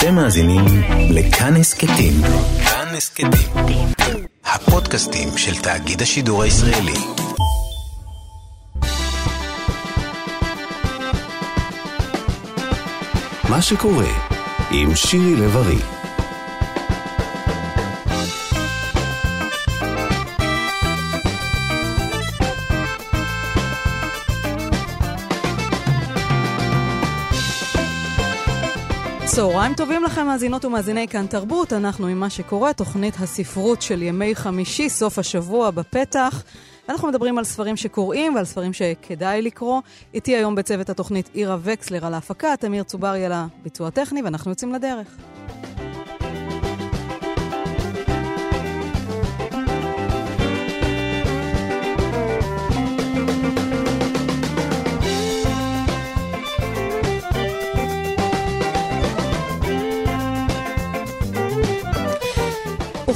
אתם מאזינים לכאן הסכתים. כאן הסכתים. הפודקאסטים של תאגיד השידור הישראלי. מה שקורה עם שירי לב-ארי. צהריים טובים לכם מאזינות ומאזיני כאן תרבות, אנחנו עם מה שקורה, תוכנית הספרות של ימי חמישי, סוף השבוע בפתח. אנחנו מדברים על ספרים שקוראים ועל ספרים שכדאי לקרוא. איתי היום בצוות התוכנית אירה וקסלר על ההפקה, תמיר צוברי על הביצוע טכני, ואנחנו יוצאים לדרך.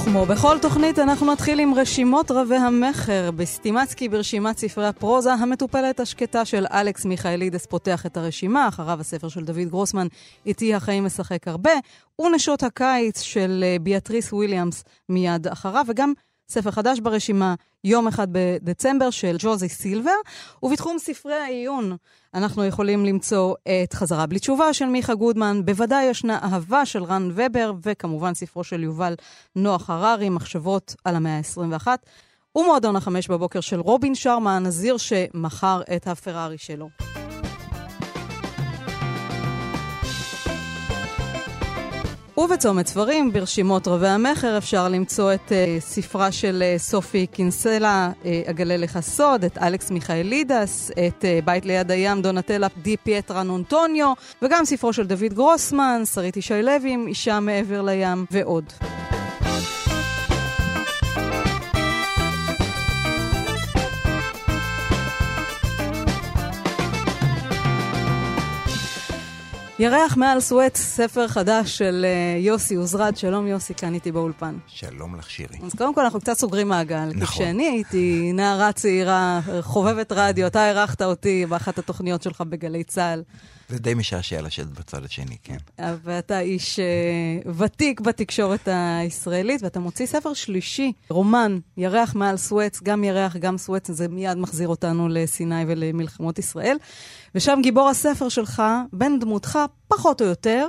כמו בכל תוכנית אנחנו נתחיל עם רשימות רבי המחר. בסטימצקי ברשימת ספרי הפרוזה המטופלת השקטה של אלכס מיכאלידס פותח את הרשימה, אחריו הספר של דוד גרוסמן איתי החיים משחק הרבה, ונשות הקיץ של ביאטריס וויליאמס מיד אחריו, וגם ספר חדש ברשימה יום אחד בדצמבר של ג'וזי סילבר. ובתחום ספרי העיון אנחנו יכולים למצוא את חזרה בלי תשובה של מיכה גודמן, בוודאי ישנה אהבה של רן ובר, וכמובן ספרו של יובל נוח הררי, מחשבות על המאה ה-21, ומועדון 5 בבוקר של רובין שרמן, הנזיר שמכר את הפרארי שלו. ובצומת ספרים, ברשימות רבי המחר, אפשר למצוא את ספרה של סופי קינסלה, אגלה לך סוד, את אלכס מיכאלידס, את בית ליד הים, דונטלה די פייטרן אונטוניו, וגם ספרו של דוד גרוסמן, שרית ישי לוי, אישה מעבר לים ועוד. ירח מעל סואץ, ספר חדש של יוסי עוזרד. שלום יוסי, כאן איתי באולפן. שלום לך שירי. אז קודם כל אנחנו קצת סוגרים מעגל. נכון. כשאני הייתי נערה צעירה, חובבת רדיו, אתה ערכת אותי באחת התוכניות שלך בגלי צהל. זה די משעשע לשאת בצד השני, כן. ואתה איש ותיק בתקשורת הישראלית, ואתה מוציא ספר שלישי, רומן, ירח מעל סואץ, גם ירח, גם סואץ, זה מיד מחזיר אותנו לסיני ולמלחמות ישראל. ושם גיבור הספר שלך, בן דמותך, פחות או יותר,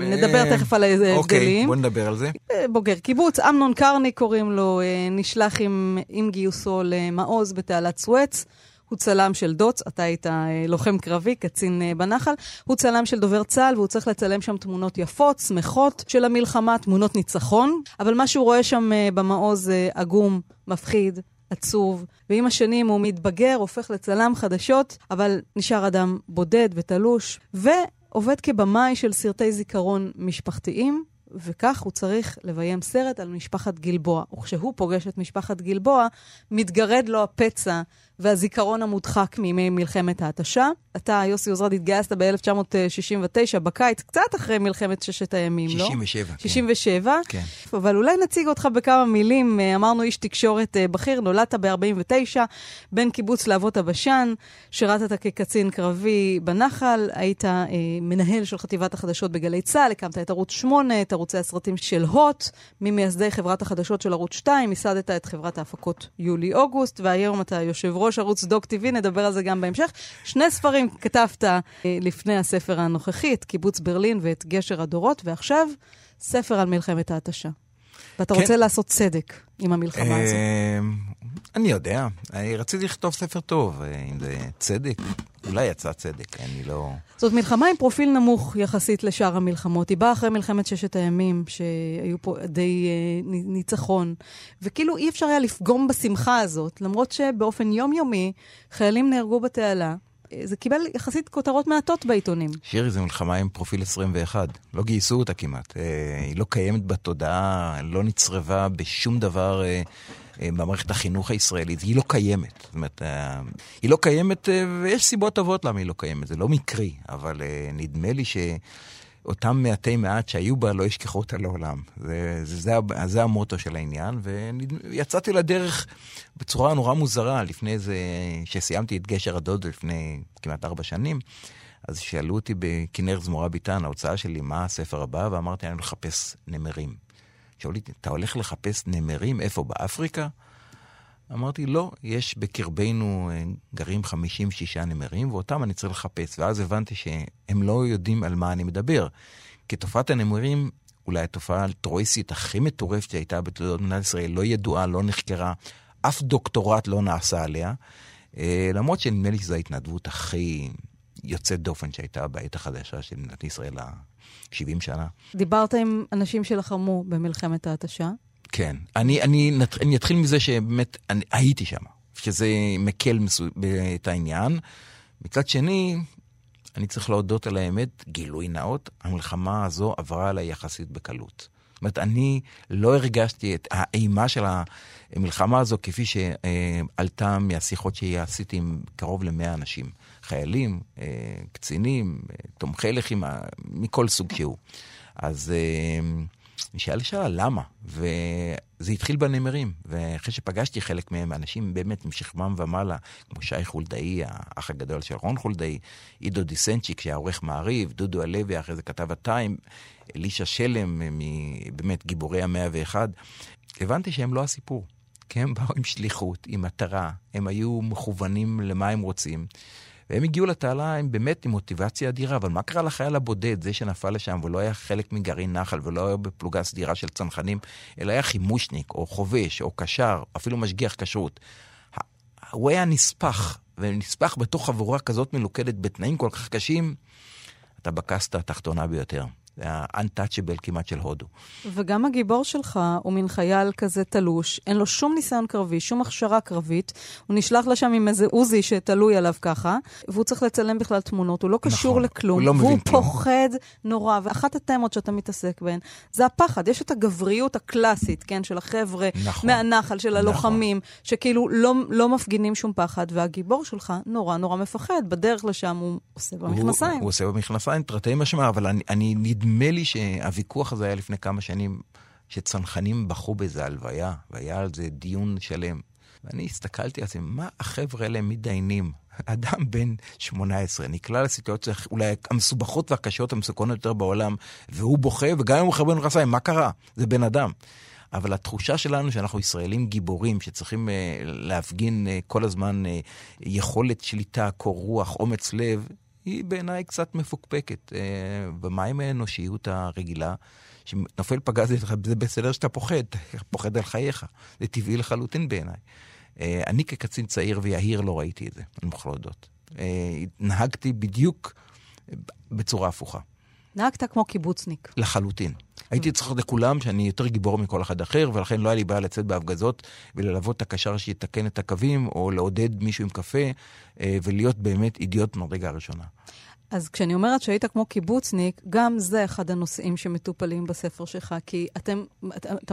נדבר תכף על ההבדלים. אוקיי, בוא נדבר על זה. בוגר קיבוץ, אמנון קרני קוראים לו, נשלח עם גיוסו למעוז בתעלת סואץ, הוא צלם של דוץ, אתה היית לוחם קרבי, קצין בנחל, הוא צלם של דובר צהל, והוא צריך לצלם שם תמונות יפות, שמחות של המלחמה, תמונות ניצחון, אבל מה שהוא רואה שם במעוז עגום, מפחיד, עצוב, ועם השנים הוא מתבגר, הופך לצלם חדשות, אבל נשאר אדם בודד ותלוש, ועובד כבמאי של סרטי זיכרון משפחתיים, וכך הוא צריך לביים סרט על משפחת גלבוע, וכשהוא פוגש את משפחת גלבוע, מתגרד לו הפצע, והזיכרון המודחק מימי מלחמת ההתשה. אתה, יוסי עוזרד, התגייסת ב-1969 בקיץ, קצת אחרי מלחמת ששת הימים, 67, לא? 67. 67. כן. אבל אולי נציג אותך בכמה מילים. אמרנו איש תקשורת בכיר, נולדת ב-49, בין קיבוץ לאבות הבשן, שירתת כקצין קרבי בנחל, היית מנהל של חטיבת החדשות בגלי צהל, הקמת את ערוץ 8, את ערוצי הסרטים של הוט, ממייסדי חברת החדשות של ערוץ 2, ייסדת את חברת ההפקות יולי-אוגוסט, והיום אתה יושב ראש ערוץ דוג-TV, נדבר על זה גם בהמשך. שני ספרים כתבת לפני הספר הנוכחי, את קיבוץ ברלין ואת גשר הדורות, ועכשיו ספר על מלחמת ההתשה. ואתה רוצה לעשות צדק עם המלחמה הזו. אני יודע. רציתי לכתוב ספר טוב, אם זה צדק. אולי יצא צדק, אני לא... זאת מלחמה עם פרופיל נמוך יחסית לשאר המלחמות. היא באה אחרי מלחמת ששת הימים, שהיו פה די ניצחון. וכאילו אי אפשר היה לפגום בשמחה הזאת, למרות שבאופן יומיומי חיילים נהרגו בתעלה. זה קיבל יחסית כותרות מעטות בעיתונים. שירי, זו מלחמה עם פרופיל 21. לא גייסו אותה כמעט. היא לא קיימת בתודעה, לא נצרבה בשום דבר... במערכת החינוך הישראלית, היא לא קיימת. זאת אומרת, היא לא קיימת, ויש סיבות טובות למה היא לא קיימת. זה לא מקרי, אבל נדמה לי שאותם מעטי מעט שהיו בה לא ישכחו אותה לעולם. זה המוטו של העניין, ויצאתי לדרך בצורה נורא מוזרה, לפני זה, שסיימתי את גשר הדוד לפני כמעט 4 שנים, אז שאלו אותי בכנר זמורה ביטן, ההוצאה שלי, מה הספר הבא, ואמרתי, אני לחפש נמרים. שאלו לי, אתה הולך לחפש נמרים, איפה, באפריקה? אמרתי, לא, יש בקרבנו גרים 56 נמרים, ואותם אני צריך לחפש. ואז הבנתי שהם לא יודעים על מה אני מדבר. כי תופעת הנמרים, אולי התופעה הטרוריסטית הכי מטורפת שהייתה בתולדות מדינת ישראל, לא ידועה, לא נחקרה, אף דוקטורט לא נעשה עליה, למרות שנדמה לי שזו ההתנדבות הכי יוצאת דופן שהייתה בעת החדשה של מדינת ישראל ה-70 שנה. דיברת עם אנשים שלחמו במלחמת ההתשה? כן. אני אתחיל מזה שבאמת הייתי שם, שזה מקל את העניין. מצד שני, אני צריך להודות על האמת, גילוי נאות, המלחמה הזו עברה עליי יחסית בקלות. זאת אומרת, אני לא הרגשתי את האימה של המלחמה הזו, כפי שעלתה מהשיחות שעשיתי עם קרוב ל-100 אנשים. חיילים, קצינים, תומכי לחימה, מכל סוג שהוא. אז נשאל שאלה, למה? וזה התחיל בנמרים, ואחרי שפגשתי חלק מהם, אנשים באמת משכמם ומעלה, כמו שי חולדאי, האח הגדול של רון חולדאי, עידו דיסנצ'י, כשהעורך מעריב, דודו הלוי, אחרי זה כתב הטיים, אלישה שלם, באמת גיבורי המאה ואחד, הבנתי שהם לא הסיפור, כי הם באו עם שליחות, עם מטרה, הם היו מכוונים למה הם רוצים, והם הגיעו לתעלה, הם באמת עם מוטיבציה אדירה, אבל מה קרה לחייל הבודד, זה שנפל לשם, ולא היה חלק מגרעין נחל, ולא היה בפלוגה סדירה של צנחנים, אלא היה חימושניק, או חובש, או קשר, אפילו משגיח כשרות. הוא היה נספח, ונספח בתוך חבורה כזאת מלוכדת, בתנאים כל כך קשים, אתה בקסת התחתונה ביותר. זה ה-untouchable כמעט של הודו. וגם הגיבור שלך הוא מין חייל כזה תלוש, אין לו שום ניסיון קרבי, שום הכשרה קרבית, הוא נשלח לשם עם איזה עוזי שתלוי עליו ככה, והוא צריך לצלם בכלל תמונות, הוא לא קשור נכון, לכלום, הוא, לא והוא פוחד נורא, ואחת התמות שאתה מתעסק בהן, זה הפחד, יש את הגבריות הקלאסית, כן, של החבר'ה, נכון, מהנחל, של הלוחמים, נכון. שכאילו לא מפגינים שום פחד, והגיבור שלך נורא נורא מפחד, בדרך לשם הוא עושה במכנסיים. הוא עושה במכנסיים, תרתי משמע, אבל אני נדמה לי שהוויכוח הזה היה לפני כמה שנים, שצנחנים בחו בזה הלוויה, והיה על זה דיון שלם. ואני הסתכלתי על זה, מה החבר'ה אלה מדיינים? אדם בן 18, נקלע לסיטואציה אולי המסובכות והקשות המסוכנות יותר בעולם, והוא בוכה, וגם אם הוא חבר בנכסיים, מה קרה? זה בן אדם. אבל התחושה שלנו שאנחנו ישראלים גיבורים, שצריכים להפגין כל הזמן יכולת שליטה, קור רוח, אומץ לב, היא בעיניי קצת מפוקפקת. ומה עם האנושיות הרגילה? שנופל פגז לך, זה בסדר שאתה פוחד, פוחד על חייך. זה טבעי לחלוטין בעיניי. אני כקצין צעיר ויהיר לא ראיתי את זה, אני מוכרח להודות. נהגתי בדיוק בצורה הפוכה. נהגת כמו קיבוצניק. לחלוטין. הייתי צריך לכולם שאני יותר גיבור מכל אחד אחר, ולכן לא היה לי בעיה לצאת בהפגזות, וללוות את הקשר שיתקן את הקווים, או לעודד מישהו עם קפה, ולהיות באמת אידיוט מהרגע הראשונה. אז כשאני אומרת שהיית כמו קיבוצניק, גם זה אחד הנושאים שמטופלים בספר שלך, כי אתה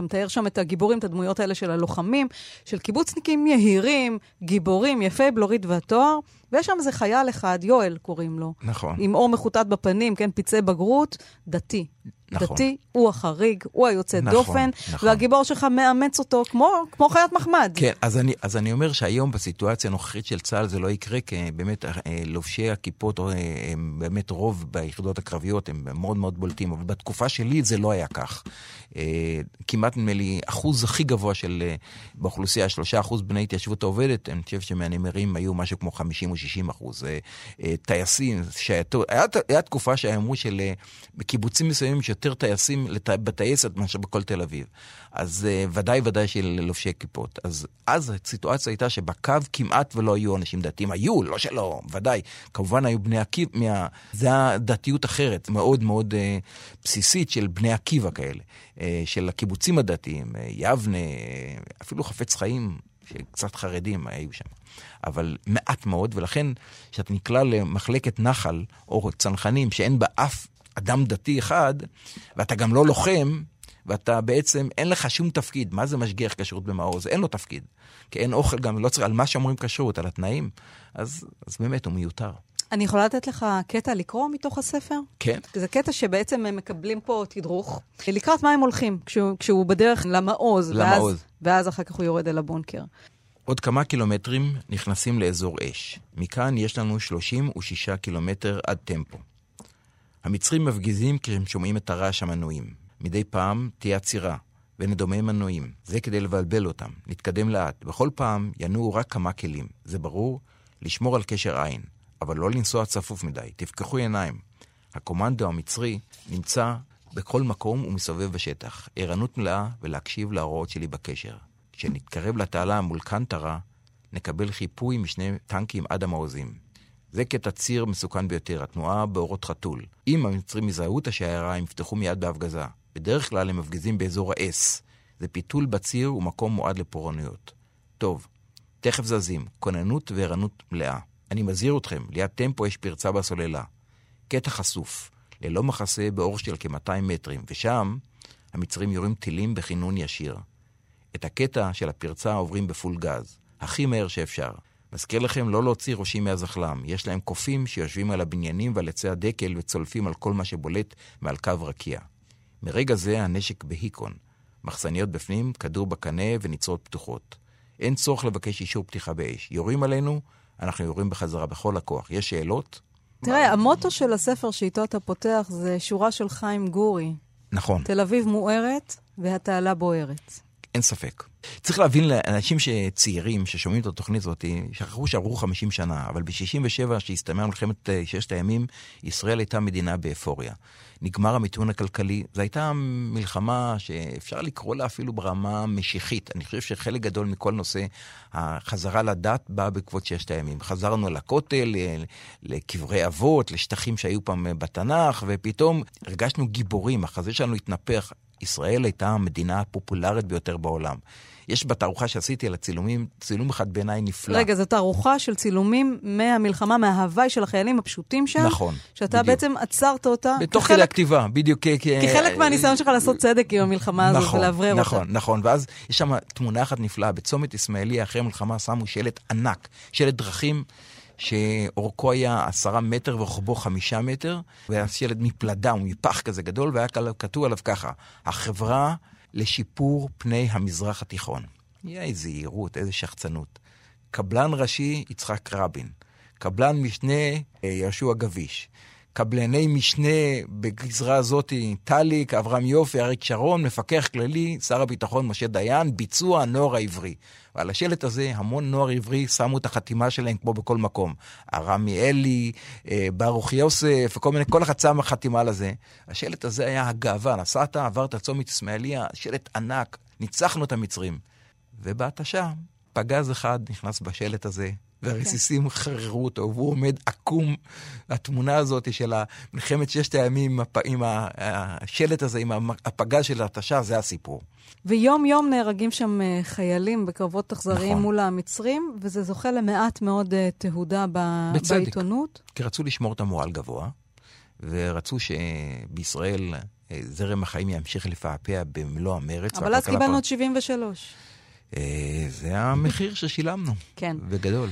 מתאר שם את הגיבורים, את הדמויות האלה של הלוחמים, של קיבוצניקים יהירים, גיבורים, יפה, בלורית והתואר, ויש שם איזה חייל אחד, יואל קוראים לו. נכון. עם אור מחוטט בפנים, כן, פיצי בגרות, דתי. נכון. דתי, הוא החריג, הוא היוצא נכון, דופן, נכון. והגיבור שלך מאמץ אותו כמו חיית מחמד. כן, אז אני אומר שהיום בסיטואציה הנוכחית של צה"ל זה לא יקרה, כי באמת לובשי הכיפות הם באמת רוב ביחידות הקרביות, הם מאוד מאוד בולטים, אבל בתקופה שלי זה לא היה כך. כמעט נדמה לי, אחוז הכי גבוה של באוכלוסייה, 3% בני התיישבות העובדת, אני חושב שמהנמרים היו משהו כמו 50% או 60%. טייסים, היה תקופה שהאמרו של קיבוצים מסוימים יותר טייסים בטייסת מאשר בכל תל אביב. אז ודאי של לובשי כיפות. אז הסיטואציה הייתה שבקו כמעט ולא היו אנשים דתיים. היו, לא שלא, ודאי. כמובן היו בני עקיבא, זה דתיות אחרת, מאוד מאוד בסיסית של בני עקיבא כאלה. של הקיבוצים הדתיים, יבנה, אפילו חפץ חיים, שקצת חרדים היו שם. אבל מעט מאוד, ולכן שאת נקלה למחלקת נחל או צנחנים שאין בה אף אדם דתי אחד, ואתה גם לא לוחם, ואתה בעצם, אין לך שום תפקיד. מה זה משגיח כשרות במעוז? אין לו תפקיד. כי אין אוכל, גם לא צריך, על מה שאומרים כשרות, על התנאים. אז באמת הוא מיותר. אני יכולה לתת לך קטע לקרוא מתוך הספר? כן. זה קטע שבעצם הם מקבלים פה תדרוך. לקראת מה הם הולכים? כשהוא בדרך למעוז. ואז אחר כך הוא יורד אל הבונקר. עוד כמה קילומטרים נכנסים לאזור אש. מכאן יש לנו 36 קילומטר עד טמפו. המצרים מפגיזים כשהם שומעים את הרעש המנועים. מדי פעם תהיה עצירה ונדומה מנועים. זה כדי לבלבל אותם. נתקדם לאט. בכל פעם ינועו רק כמה כלים. זה ברור, לשמור על קשר עין. אבל לא לנסוע צפוף מדי. תפקחו עיניים. הקומנדו המצרי נמצא בכל מקום ומסובב בשטח. ערנות מלאה ולהקשיב להוראות שלי בקשר. כשנתקרב לתעלה מול קנטרה, נקבל חיפוי משני טנקים עד המעוזים. זה קטע ציר מסוכן ביותר, התנועה באורות חתול. אם המצרים יזהו את השיירה, הם יפתחו מיד בהפגזה. בדרך כלל הם מפגיזים באזור האס. זה פיתול בציר ומקום מועד לפורענויות. טוב, תכף זזים, כוננות וערנות מלאה. אני מזהיר אתכם, ליד טמפו יש פרצה בסוללה. קטע חשוף, ללא מחסה באור של כ-200 מטרים, ושם המצרים יורים טילים בכינון ישיר. את הקטע של הפרצה עוברים בפול גז, הכי מהר שאפשר. מזכיר לכם לא להוציא ראשים מהזחלם, יש להם קופים שיושבים על הבניינים ועל עצי הדקל וצולפים על כל מה שבולט מעל קו רקיע. מרגע זה הנשק בהיקון, מחסניות בפנים, כדור בקנה וניצרות פתוחות. אין צורך לבקש אישור פתיחה באש. יורים עלינו, אנחנו יורים בחזרה בכל הכוח. יש שאלות? תראה, המוטו של הספר שאיתו אתה פותח זה שורה של חיים גורי. נכון. תל אביב מוארת והתעלה בוערת. אין ספק. צריך להבין לאנשים שצעירים ששומעים את התוכנית הזאת, שכחו שעברו 50 שנה, אבל ב-67 שהסתיימה מלחמת ששת הימים, ישראל הייתה מדינה באפוריה. נגמר המיתון הכלכלי, זו הייתה מלחמה שאפשר לקרוא לה אפילו ברמה משיחית. אני חושב שחלק גדול מכל נושא החזרה לדת באה בעקבות ששת הימים. חזרנו לכותל, לקברי אבות, לשטחים שהיו פעם בתנ"ך, ופתאום הרגשנו גיבורים, החזה שלנו התנפח. ישראל הייתה המדינה הפופולרית ביותר בעולם. יש בתערוכה שעשיתי על הצילומים, צילום אחד בעיניי נפלא. רגע, זו תערוכה של צילומים מהמלחמה, מההוואי של החיילים הפשוטים שם. נכון. שאתה בדיוק. בעצם עצרת אותה. בתוך כדי הכתיבה, בדיוק. כחלק מהניסיון שלך לעשות צדק עם המלחמה הזאת, נכון, ולעברר נכון, אותה. נכון, נכון. ואז יש שם תמונה אחת נפלאה. בצומת ישמעאלי אחרי המלחמה שמו שלט ענק, שלט דרכים, שאורכו היה 10 מטר ורוחבו 5 מטר, והיה שלד מפלדה ומפח כזה גדול, והיה כתוב עליו ככה, החברה לשיפור פני המזרח התיכון. יהיה איזו עירות, איזו שחצנות. קבלן ראשי יצחק רבין, קבלן משנה ישוע גביש, קבלני משנה בגזרה הזאת, טליק, אברהם יופי, אריק שרון, מפקח כללי, שר הביטחון משה דיין, ביצוע הנוער העברי. ועל השלט הזה המון נוער עברי שמו את החתימה שלהם כמו בכל מקום. הרמי אלי, ברוך יוסף, וכל מיני, כל אחד שם החתימה לזה. השלט הזה היה הגאווה, נסעת, עברת צומת ישמעאליה, שלט ענק, ניצחנו את המצרים. ובאת שם, פגז אחד נכנס בשלט הזה, והרסיסים חררו אותו, והוא עומד עקום. התמונה הזאת של מלחמת ששת הימים עם השלט הזה, עם הפגז של התשה, זה הסיפור. ויום יום נהרגים שם חיילים בקרבות תחזריים, נכון. מול המצרים, וזה זוכה למעט מאוד תהודה בצדק. בעיתונות. כי רצו לשמור את המועל גבוה, ורצו שבישראל זרם החיים ימשיך לפעפע במלוא המרץ. אבל אז קיבלנו עוד 73. זה המחיר ששילמנו. כן. וגדול.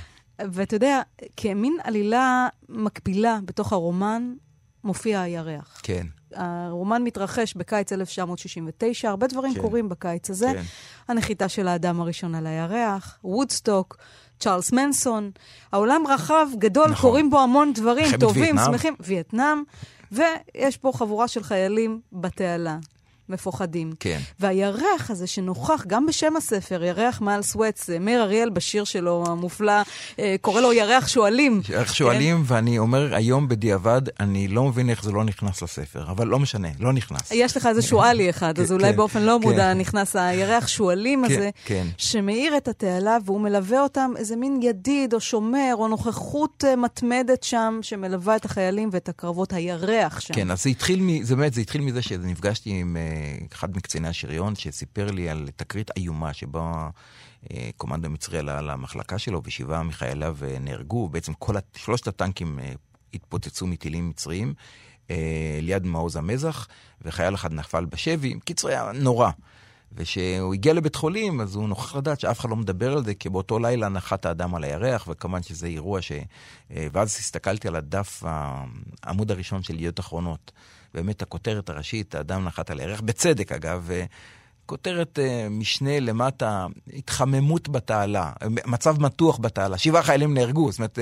ואתה יודע, כמין עלילה מקבילה בתוך הרומן, מופיע הירח. כן. הרומן מתרחש בקיץ 1969, הרבה דברים קורים בקיץ הזה. כן. הנחיתה של האדם הראשון על הירח, וודסטוק, צ'רלס מנסון, העולם רחב, גדול, נכון. קורים בו המון דברים, טובים, וייטנאם. שמחים. וייטנאם. ויש פה חבורה של חיילים בתעלה. מפוחדים. כן. והירח הזה שנוכח גם בשם הספר, ירח מעל סואץ, מיר אריאל בשיר שלו המופלא, קורא לו ירח שואלים. ירח שואלים, ואני אומר היום בדיעבד, אני לא מבין איך זה לא נכנס לספר, אבל לא משנה, לא נכנס. יש לך איזה שואלי אחד, אז אולי באופן לא מודע נכנס הירח שואלים הזה, שמאיר את התעלה, והוא מלווה אותם איזה מין ידיד או שומר, או נוכחות מתמדת שם, שמלווה את החיילים ואת הקרבות הירח שם. כן, אז זה התחיל מזה שנפגשתי עם אחד מקציני השריון שסיפר לי על תקרית איומה שבה קומנדו מצרי עלה למחלקה שלו ו7 מחייליו נהרגו. בעצם כל שלושת הטנקים התפוצצו מטילים מצריים ליד מעוז המזח, וחייל אחד נפל בשבי. קיצור היה נורא. וכשהוא הגיע לבית חולים, אז הוא נוכח לדעת שאף אחד לא מדבר על זה, כי באותו לילה נחת האדם על הירח, וכמובן שזה אירוע ואז הסתכלתי על הדף, העמוד הראשון של ידיעות אחרונות. באמת הכותרת הראשית, האדם נחת על הירח, בצדק אגב, כותרת משנה למטה, התחממות בתעלה, מצב מתוח בתעלה, 7 חיילים נהרגו, זאת אומרת,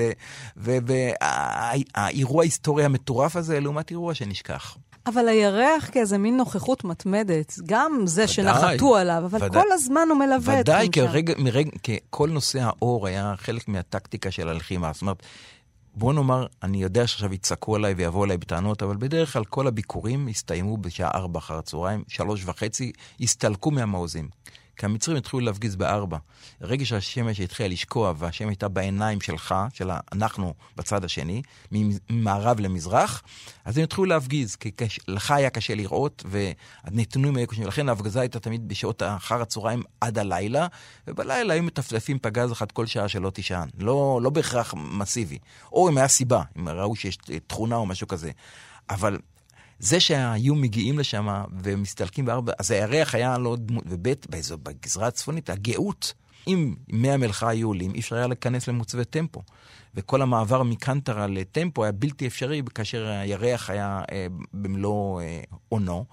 והאירוע ההיסטורי המטורף הזה, לעומת אירוע שנשכח. אבל הירח כאיזה מין נוכחות מתמדת, גם זה שנחתו עליו, אבל כל הזמן הוא מלווה את זה. ודאי, כל נושא האור היה חלק מהטקטיקה של הלחימה, זאת אומרת, בוא נאמר, אני יודע שעכשיו יצעקו עליי ויבואו עליי בטענות, אבל בדרך כלל כל הביקורים הסתיימו בשעה 4 אחר הצהריים, 3:30, הסתלקו מהמעוזים. כי המצרים התחילו להפגיז ב4. רגע שהשמש התחילה לשקוע, והשמש הייתה בעיניים שלך, של אנחנו בצד השני, ממערב למזרח, אז הם התחילו להפגיז, כי לך היה קשה לראות, והנתונים היו קשים, ולכן ההפגזה הייתה תמיד בשעות אחר הצהריים עד הלילה, ובלילה היו מטפטפים פגז אחד כל שעה שלא תישען. לא בהכרח מסיבי. או אם היה סיבה, אם ראו שיש תכונה או משהו כזה. אבל זה שהיו מגיעים לשם ומסתלקים ב4, אז הירח היה לא דמות, ובית, בגזרה הצפונית, הגאות, אם 100 מלכה היו עולים, אי אפשר היה להיכנס למוצבי טמפו. וכל המעבר מקנטרה לטמפו היה בלתי אפשרי, כאשר הירח היה במלוא עונו,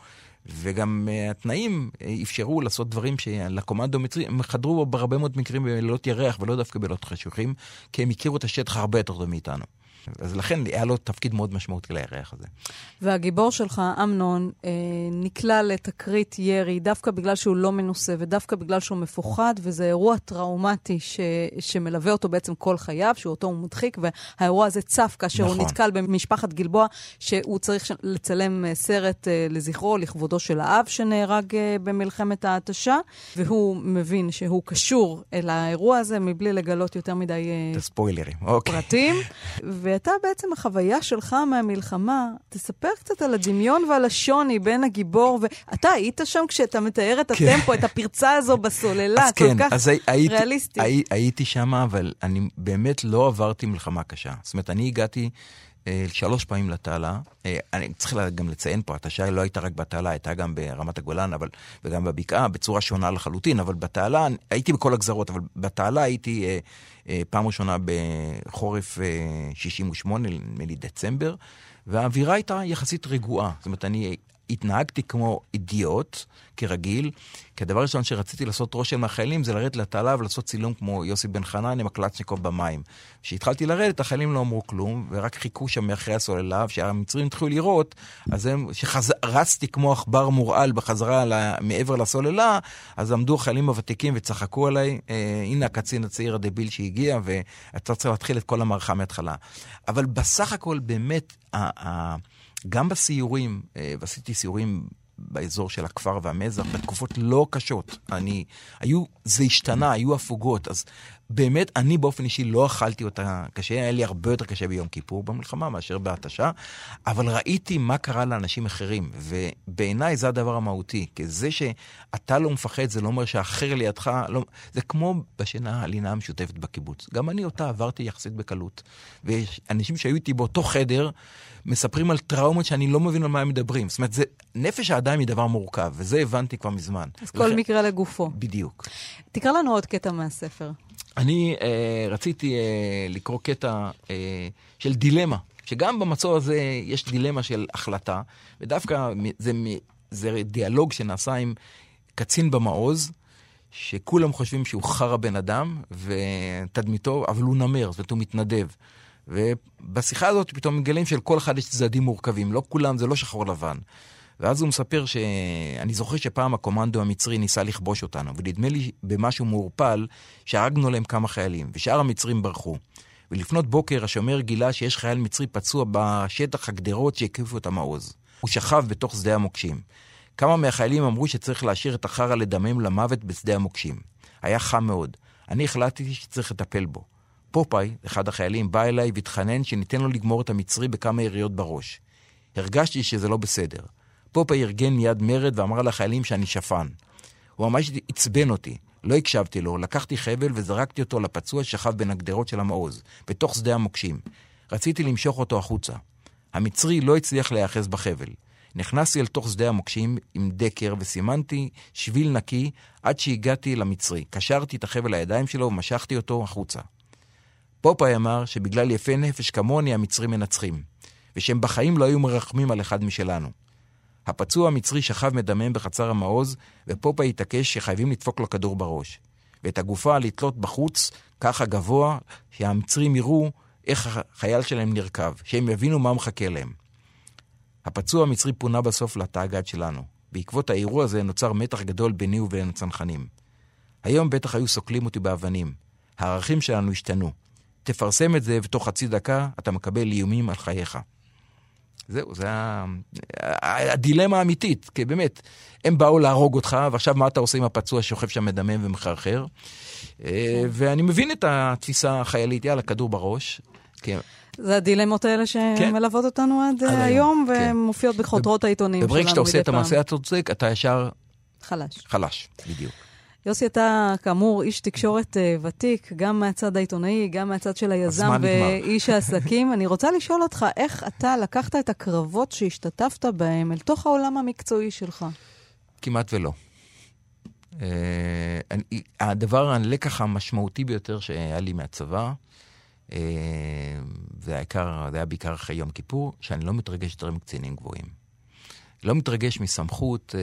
וגם התנאים אפשרו לעשות דברים שלקומנדו מצרי, הם חדרו בו בהרבה מאוד מקרים בלילות ירח, ולא דווקא בלילות חשוכים, כי הם הכירו את השטח הרבה יותר טוב מאיתנו. אז לכן היה לו תפקיד מאוד משמעותי לירח הזה. והגיבור שלך, אמנון, נקלע לתקרית ירי, דווקא בגלל שהוא לא מנוסה, ודווקא בגלל שהוא מפוחד, וזה אירוע טראומטי שמלווה אותו בעצם כל חייו, שהוא אותו הוא מדחיק, והאירוע הזה צף כאשר הוא נתקל במשפחת גלבוע, שהוא צריך לצלם סרט לזכרו, לכבודו של האב שנהרג במלחמת ההתשה, והוא מבין שהוא קשור אל האירוע הזה, מבלי לגלות יותר מדי פרטים. ואתה בעצם החוויה שלך מהמלחמה, תספר קצת על הדמיון ועל השוני בין הגיבור, ואתה היית שם כשאתה מתאר את הטמפו, את הפרצה הזו בסוללה, כל כך ריאליסטית. הייתי שם, אבל אני באמת לא עברתי מלחמה קשה. זאת אומרת, אני הגעתי 3 פעמים לתעלה, אני צריך גם לציין פה, התשעה לא הייתה רק בתעלה, הייתה גם ברמת הגולן, אבל, וגם בבקעה, בצורה שונה לחלוטין, אבל בתעלה, הייתי בכל הגזרות, אבל בתעלה הייתי פעם ראשונה בחורף 68, דצמבר, והאווירה הייתה יחסית רגועה, זאת אומרת, אני התנהגתי כמו אידיוט, כרגיל, כי הדבר ראשון שרציתי לעשות רושם מהחיילים, זה לרדת לתעלה ולעשות צילום כמו יוסי בן חנן עם הקלצ'ניקוב במים. כשהתחלתי לרדת, החיילים לא אמרו כלום, ורק חיכו שם מאחרי הסוללה, כשהמצרים התחילו לראות, אז הם, שרצתי כמו עכבר מורעל בחזרה מעבר לסוללה, אז עמדו החיילים הוותיקים וצחקו עליי, הנה הקצין הצעיר הדביל שהגיע, ואתה צריך להתחיל את כל המערכה מההתחלה. אבל בסך הכל, באמת, גם בסיורים, ועשיתי סיורים באזור של הכפר והמזח, בתקופות לא קשות. זה השתנה, היו הפוגות, אז באמת אני באופן אישי לא אכלתי אותה קשה, היה לי הרבה יותר קשה ביום כיפור במלחמה מאשר בהתשה, אבל ראיתי מה קרה לאנשים אחרים, ובעיניי זה הדבר המהותי, כי זה שאתה לא מפחד, זה לא אומר שאחר לידך, לא, זה כמו בשינה הלינה המשותפת בקיבוץ. גם אני אותה עברתי יחסית בקלות, ואנשים שהיו איתי באותו חדר, מספרים על טראומות שאני לא מבין על מה הם מדברים. זאת אומרת, נפש האדם היא דבר מורכב, וזה הבנתי כבר מזמן. אז כל מקרה לגופו. בדיוק. תקרא לנו עוד קטע מהספר. אני רציתי לקרוא קטע של דילמה, שגם במצוא הזה יש דילמה של החלטה, ודווקא זה דיאלוג שנעשה עם קצין במעוז, שכולם חושבים שהוא חרא בן אדם, ותדמיתו, אבל הוא נמר, זאת אומרת הוא מתנדב. ובשיחה הזאת פתאום מגלים של כל אחד יש צדדים מורכבים, לא כולם, זה לא שחור לבן. ואז הוא מספר שאני זוכר שפעם הקומנדו המצרי ניסה לכבוש אותנו, ונדמה לי במשהו מעורפל שהרגנו להם כמה חיילים, ושאר המצרים ברחו. ולפנות בוקר השומר גילה שיש חייל מצרי פצוע בשטח הגדרות שהקיפו את המעוז. הוא שכב בתוך שדה המוקשים. כמה מהחיילים אמרו שצריך להשאיר את החרא לדמם למוות בשדה המוקשים. היה חם מאוד. אני החלטתי שצריך לטפל בו. פופאי, אחד החיילים, בא אליי והתחנן שניתן לו לגמור את המצרי בכמה יריות בראש. הרגשתי שזה לא בסדר. פופאי ארגן מיד מרד ואמר לחיילים שאני שפן. הוא ממש עצבן אותי. לא הקשבתי לו, לקחתי חבל וזרקתי אותו לפצוע ששכב בין הגדרות של המעוז, בתוך שדה המוקשים. רציתי למשוך אותו החוצה. המצרי לא הצליח להיאחז בחבל. נכנסתי אל תוך שדה המוקשים עם דקר וסימנתי שביל נקי עד שהגעתי למצרי. קשרתי את החבל לידיים שלו ומשכתי אותו החוצה. פופאי אמר שבגלל יפה נפש כמוני המצרים מנצחים, ושהם בחיים לא היו מרחמים על אחד משלנו. הפצוע המצרי שכב מדמם בחצר המעוז, ופופה התעקש שחייבים לדפוק לו כדור בראש. ואת הגופה לתלות בחוץ, ככה גבוה, שהמצרים יראו איך החייל שלהם נרכב, שהם יבינו מה מחכה להם. הפצוע המצרי פונה בסוף לתאגד שלנו. בעקבות האירוע הזה נוצר מתח גדול ביני ובין הצנחנים. היום בטח היו סוקלים אותי באבנים. הערכים שלנו השתנו. תפרסם את זה ותוך חצי דקה אתה מקבל איומים על חייך. זהו, זה הדילמה האמיתית, כי באמת, הם באו להרוג אותך, ועכשיו מה אתה עושה עם הפצוע שוכב שם מדמם ומחרחר? ואני מבין את התפיסה החיילית, יאללה, כדור בראש. זה הדילמות האלה שמלוות אותנו עד היום, ומופיעות בחותרות העיתונים. וברגע שאתה עושה את המעשה הצודק, אתה ישר... חלש. חלש, בדיוק. יוסי, אתה כאמור איש תקשורת ותיק, גם מהצד העיתונאי, גם מהצד של היזם ואיש העסקים. אני רוצה לשאול אותך, איך אתה לקחת את הקרבות שהשתתפת בהם אל תוך העולם המקצועי שלך? כמעט ולא. הדבר הלקח המשמעותי ביותר שהיה לי מהצבא, זה היה בעיקר אחרי יום כיפור, שאני לא מתרגש יותר מקצינים גבוהים. לא מתרגש מסמכות,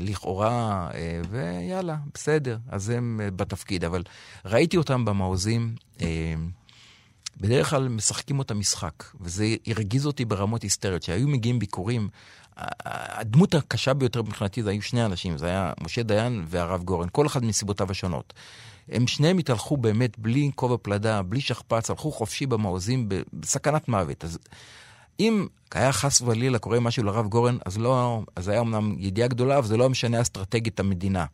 לכאורה, ויאללה, בסדר, אז הם בתפקיד. אבל ראיתי אותם במעוזים, בדרך כלל משחקים אותם משחק, וזה הרגיז אותי ברמות היסטריות, שהיו מגיעים ביקורים, הדמות הקשה ביותר מבחינתי, זה היו שני אנשים, זה היה משה דיין והרב גורן, כל אחד מסיבותיו השונות. הם שניהם התהלכו באמת בלי כובע פלדה, בלי שכפ"ץ, הלכו חופשי במעוזים, בסכנת מוות. אז... אם היה חס ולילה קורה משהו לרב גורן, אז לא, אז היה אמנם ידיעה גדולה, אבל זה לא משנה אסטרטגית המדינה.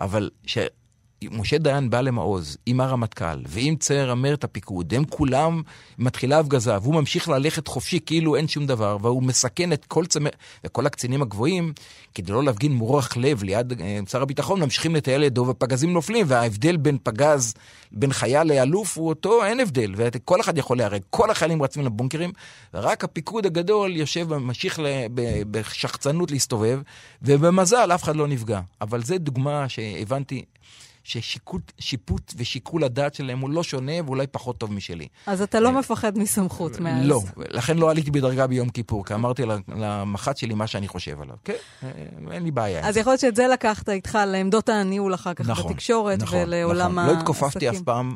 אבל שמשה דיין בא למעוז, עם הרמטכ"ל, ועם צער אמרת הפיקוד, הם כולם מתחילה הפגזה, והוא ממשיך ללכת חופשי, כאילו אין שום דבר, והוא מסכן את כל צמר, וכל הקצינים הגבוהים, כדי לא להפגין מורח לב ליד שר הביטחון, ממשיכים לטייל לידו, ופגזים נופלים, וההבדל בין פגז, בין חייל לאלוף הוא אותו, אין הבדל, וכל אחד יכול להרג, כל החיילים רצים לבונקרים, ורק הפיקוד הגדול יושב ומשיך בשחצנות להסתובב, ובמזל אף אחד לא נפגע. אבל זה דוגמה שהבנתי ששיפוט ושיקול הדעת שלהם הוא לא שונה ואולי פחות טוב משלי. אז אתה לא מפחד מסמכות מאז. לא, לכן לא עליתי בדרגה ביום כיפור, כי אמרתי למח"ט שלי מה שאני חושב עליו. כן, אין לי בעיה. אז יכול להיות שאת זה לקחת איתך לעמדות הניהול אחר כך בתקשורת ולעולם העסקים. לא התכופפתי אף פעם,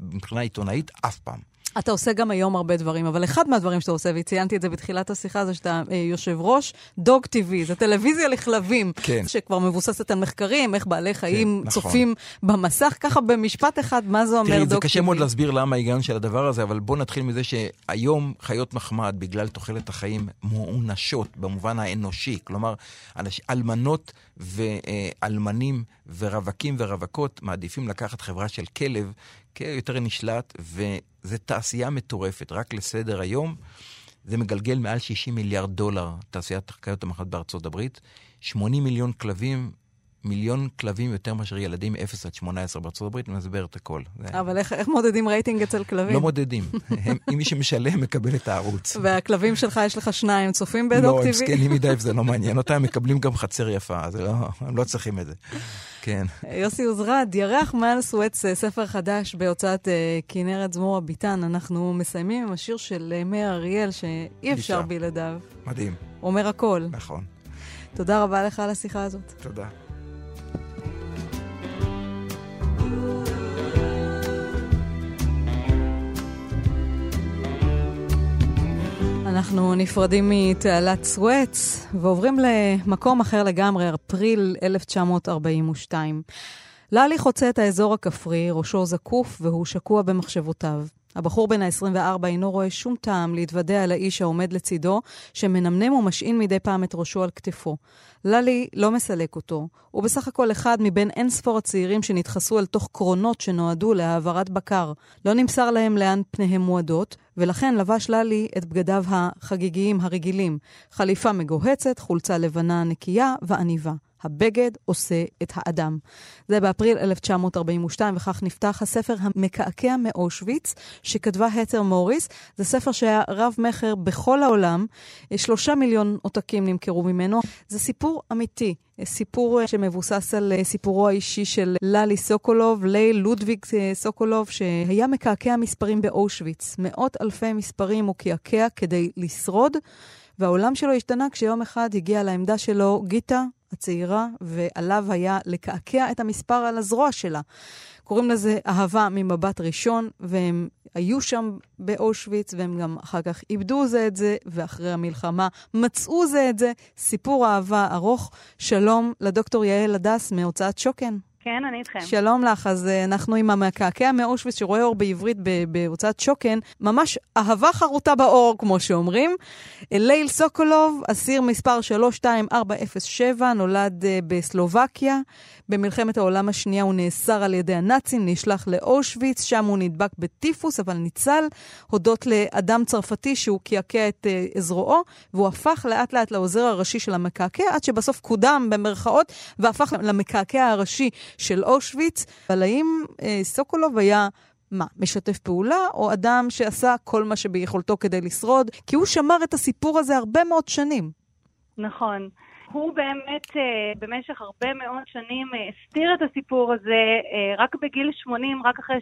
מבחינה עיתונאית, אף פעם. אתה עושה גם היום הרבה דברים, אבל אחד מהדברים שאתה עושה, וציינתי את זה בתחילת השיחה, זה שאתה יושב ראש Dog-TV, זה טלוויזיה לכלבים, כן. שכבר מבוססת על מחקרים, איך בעלי חיים כן, צופים נכון. במסך, ככה במשפט אחד, מה זה אומר Dog-TV? תראי, זה קשה מאוד להסביר למה ההיגיון של הדבר הזה, אבל בוא נתחיל מזה שהיום חיות מחמד, בגלל תוחלת החיים, מוענשות במובן האנושי, כלומר, אלמנות ואלמנים ורווקים ורווקות, מעדיפים לקחת חברה של כלב, יותר נשלט, וזו תעשייה מטורפת. רק לסדר היום, זה מגלגל מעל 60 מיליארד דולר, תעשיית חיות המחמד בארצות הברית, 80 מיליון כלבים, מיליון כלבים יותר מאשר ילדים 0 עד 18 בארצות הברית, מסבר את הכל. אבל איך מודדים רייטינג אצל כלבים? לא מודדים. אם מי שמשלם מקבל את הערוץ. והכלבים שלך, יש לך שניים, צופים בדוק טבעי? לא, הם סקנים מדי, זה לא מעניין אותם, הם מקבלים גם חצר יפה, הם לא צריכים את זה. כן. יוסי עוזרד, ירח מעל סואץ, ספר חדש בהוצאת כנרת זמורה ביטן. אנחנו מסיימים עם השיר של מירי אריאל, שאי אפשר בלעדיו. מדהים. אומר הכל. נכון. תודה רבה לך על השיחה הזאת. תודה. אנחנו נפרדים מתעלת סואץ ועוברים למקום אחר לגמרי, אפריל 1942. ללי חוצה את האזור הכפרי, ראשו זקוף והוא שקוע במחשבותיו. הבחור בן ה-24 אינו רואה שום טעם להתוודע על האיש העומד לצידו, שמנמנם ומשעין מדי פעם את ראשו על כתפו. ללי לא מסלק אותו. הוא בסך הכל אחד מבין אין ספור הצעירים שנתחסו על תוך קרונות שנועדו להעברת בקר. לא נמסר להם לאן פניהם מועדות, ולכן לבש ללי את בגדיו החגיגיים הרגילים. חליפה מגוהצת, חולצה לבנה נקייה ועניבה. הבגד עושה את האדם. זה באפריל 1942, וכך נפתח הספר המקעקע מאושוויץ, שכתבה התר מוריס. זה ספר שהיה רב מחר בכל העולם. 3 מיליון עותקים נמכרו ממנו. זה סיפור אמיתי. סיפור שמבוסס על סיפורו האישי של ללי סוקולוב, לי לודוויג סוקולוב, שהיה מקעקע מספרים באושוויץ. מאות אלפי מספרים הוא קעקע כדי לשרוד. והעולם שלו השתנה כשיום אחד הגיע לעמדה שלו גיטה הצעירה, ועליו היה לקעקע את המספר על הזרוע שלה. קוראים לזה אהבה ממבט ראשון, והם היו שם באושוויץ, והם גם אחר כך איבדו זה את זה, ואחרי המלחמה מצאו זה את זה. סיפור אהבה ארוך. שלום לדוקטור יעל הדס מהוצאת שוקן. כן, אני איתכם. שלום לך, אז אנחנו עם המקעקע מאושוויץ שרואה אור בעברית בהוצאת שוקן, ממש אהבה חרוטה באור, כמו שאומרים. ליל סוקולוב, אסיר מספר 32407, נולד בסלובקיה. במלחמת העולם השנייה הוא נאסר על ידי הנאצים, נשלח לאושוויץ, שם הוא נדבק בטיפוס, אבל ניצל, הודות לאדם צרפתי שהוא קעקע את זרועו, והוא הפך לאט לאט לעוזר הראשי של המקעקע, עד שבסוף קודם במרכאות, והפך למקעקע הראשי של אושוויץ. אבל האם סוקולוב היה מה, משתף פעולה, או אדם שעשה כל מה שביכולתו כדי לשרוד? כי הוא שמר את הסיפור הזה הרבה מאוד שנים. נכון. הוא באמת במשך הרבה מאוד שנים הסתיר את הסיפור הזה. רק בגיל 80, רק אחרי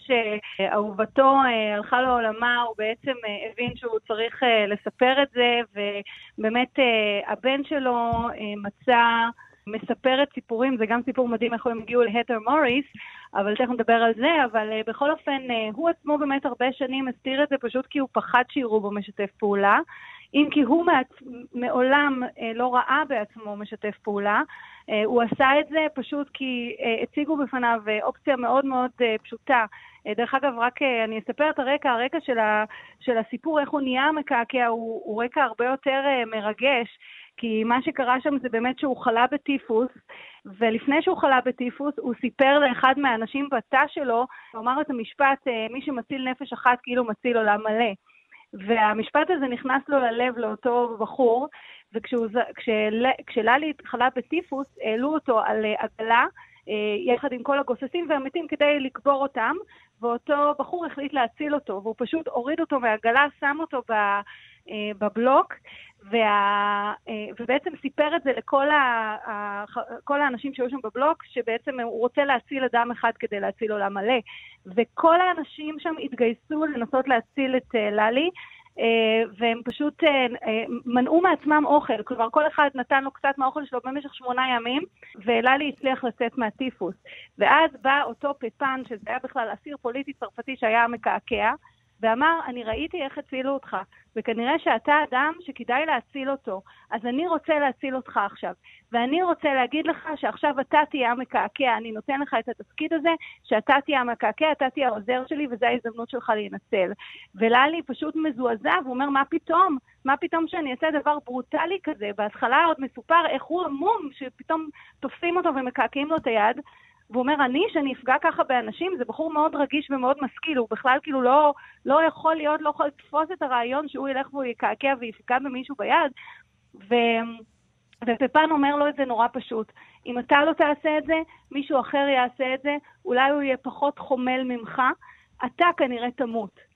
שאהובתו הלכה לעולמה, הוא בעצם הבין שהוא צריך לספר את זה, ובאמת הבן שלו מצא מספרת סיפורים, זה גם סיפור מדהים איך הם הגיעו להת'ר מוריס, אבל תכף נדבר על זה, אבל בכל אופן הוא עצמו באמת הרבה שנים הסתיר את זה פשוט כי הוא פחד שיראו בו משתף פעולה, אם כי הוא מעולם לא ראה בעצמו משתף פעולה. הוא עשה את זה פשוט כי הציגו בפניו אופציה מאוד מאוד פשוטה. דרך אגב, רק אני אספר את הרקע של הסיפור, איך הוא נהיה מקעקע, הוא רקע הרבה יותר מרגש, כי מה שקרה שם זה באמת שהוא חלה בטיפוס, ולפני שהוא חלה בטיפוס, הוא סיפר לאחד מהאנשים בתא שלו, הוא אמר את המשפט, מי שמציל נפש אחת כאילו מציל עולם מלא. והמשפט הזה נכנס לו ללב לאותו בחור, וכשללי חלה בטיפוס, העלו אותו על עגלה, יחד עם כל הגוססים והמתים כדי לקבור אותם, ואותו בחור החליט להציל אותו, והוא פשוט הוריד אותו מהעגלה, שם אותו בבלוק, ובעצם סיפר את זה לכל האנשים שהיו שם בבלוק, שבעצם הוא רוצה להציל אדם אחד כדי להציל עולם מלא. וכל האנשים שם התגייסו לנסות להציל את ללי, והם פשוט מנעו מעצמם אוכל, כלומר כל אחד נתן לו קצת מהאוכל שלו במשך 8 ימים, וללי הצליח לצאת מהטיפוס. ואז בא אותו פפן, שזה היה בכלל אסיר פוליטי צרפתי שהיה מקעקע, ואמר, אני ראיתי איך הצילו אותך, וכנראה שאתה אדם שכדאי להציל אותו, אז אני רוצה להציל אותך עכשיו, ואני רוצה להגיד לך שעכשיו אתה תהיה המקעקע, אני נותן לך את התפקיד הזה, שאתה תהיה המקעקע, אתה תהיה העוזר שלי, וזו ההזדמנות שלך להינצל. וללי פשוט מזועזע, והוא אומר, מה פתאום שאני אעשה דבר ברוטלי כזה? בהתחלה עוד מסופר איך הוא עמום, שפתאום תופסים אותו ומקעקעים לו את היד, והוא אומר, אני, שאני אפגע ככה באנשים, זה בחור מאוד רגיש ומאוד משכיל, הוא בכלל כאילו לא יכול להיות, לא יכול לתפוס את הרעיון שהוא ילך והוא יקעקע ויפגע במישהו ביד, ופפן אומר לו את זה נורא פשוט, אם אתה לא תעשה את זה, מישהו אחר יעשה את זה, אולי הוא יהיה פחות חומל ממך, אתה כנראה תמות.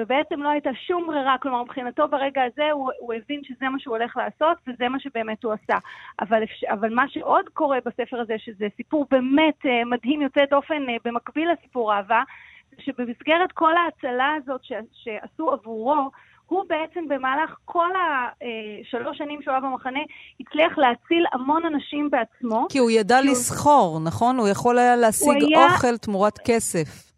ובעצם לא הייתה שום ברירה, כלומר מבחינתו ברגע הזה הוא הבין שזה מה שהוא הולך לעשות, וזה מה שבאמת הוא עשה. אבל מה שעוד קורה בספר הזה, שזה סיפור באמת מדהים, יוצא דופן במקביל לסיפור אהבה, שבמסגרת כל ההצלה הזאת שעשו עבורו, הוא בעצם במהלך כל 3 שנים שהוא היה במחנה, הצליח להציל המון אנשים בעצמו. כי הוא ידע לסחור, נכון? הוא יכול היה להשיג אוכל תמורת כסף.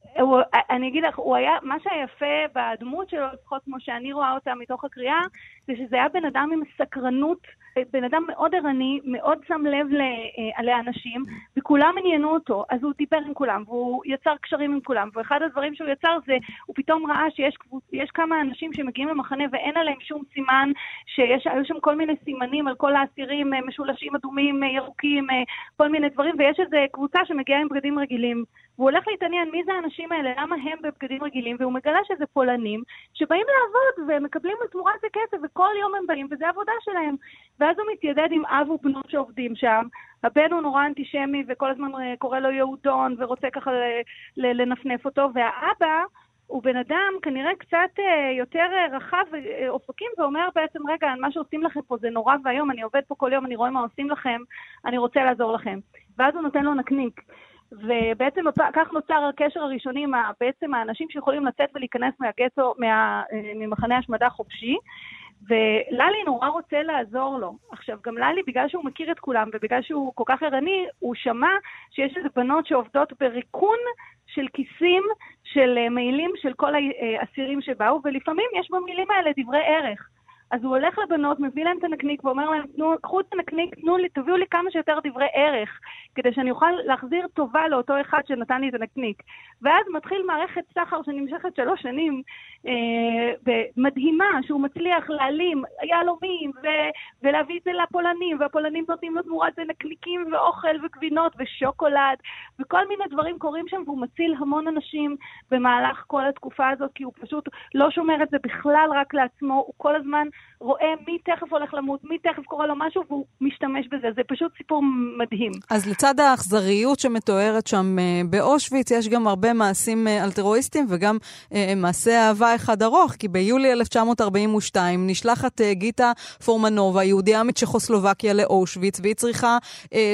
אני אגיד לך, מה שהיה יפה בדמות שלו, לפחות כמו שאני רואה אותה מתוך הקריאה, זה שזה היה בן אדם עם סקרנות, בן אדם מאוד ערני, מאוד שם לב לאנשים, וכולם עניינו אותו, אז הוא דיבר עם כולם, והוא יצר קשרים עם כולם, ואחד הדברים שהוא יצר זה, הוא פתאום ראה שיש כמה אנשים שמגיעים למחנה, ואין עליהם שום סימן, שהיו שם כל מיני סימנים על כל האסירים, משולשים אדומים, ירוקים, כל מיני דברים, ויש איזו קבוצה שמגיעה עם בגדים רגילים, והוא הולך להתעניין מי זה האנשים האלה, למה הם בבגדים רגילים, והוא מגלה שזה פולנים שבאים לעבוד ומקבלים לתמורת זה כסף, וכל יום הם באים, וזה עבודה שלהם. ואז הוא מתיידד עם אב ובנו שעובדים שם, הבן הוא נורא אנטישמי וכל הזמן קורא לו יהודון ורוצה ככה לנפנף אותו, והאבא הוא בן אדם כנראה קצת יותר רחב אופקים, ואומר בעצם, רגע, מה שעושים לכם פה זה נורא והיום, אני עובד פה כל יום, אני רואה מה עושים לכם, אני רוצה לעזור לכם. ואז הוא נותן לו נקניק. ובעצם כך נוצר הקשר הראשוני, בעצם האנשים שיכולים לצאת ולהיכנס ממחנה השמדה חופשי, וללי נורא רוצה לעזור לו. עכשיו, גם ללי, בגלל שהוא מכיר את כולם, ובגלל שהוא כל כך ערני, הוא שמע שיש איזה בנות שעובדות בריקון של כיסים, של מילים, של כל האסירים שבאו, ולפעמים יש במילים האלה דברי ערך. אז הוא הולך לבנות, מביא להם את הנקניק, ואומר להם, קחו את הנקניק, תביאו לי כמה שיותר דברי ערך, כדי שאני אוכל להחזיר טובה לאותו אחד שנתן לי את הנקניק. ואז מתחיל מערכת סחר שנמשכת 3 שנים, מדהימה, שהוא מצליח להעלים יהלומים, ולהביא את זה לפולנים, והפולנים נותנים לו תמורת זה נקניקים, ואוכל וגבינות ושוקולד, וכל מיני דברים קורים שם, והוא מציל המון אנשים במהלך כל התקופה הזאת, כי הוא פשוט לא שומר את זה בכלל רק לעצמו, הוא כל הזמן רואה מי תכף הולך למות, מי תכף קורא לו משהו, והוא משתמש בזה. זה פשוט סיפור מדהים. אז לצד האכזריות שמתוארת שם באושוויץ, יש גם הרבה מעשים אלטרואיסטים, וגם מעשה אהבה אחד ארוך, כי ביולי 1942 נשלחת גיטה פורמנובה, יהודיה מצ'כוסלובקיה, לאושוויץ, והיא צריכה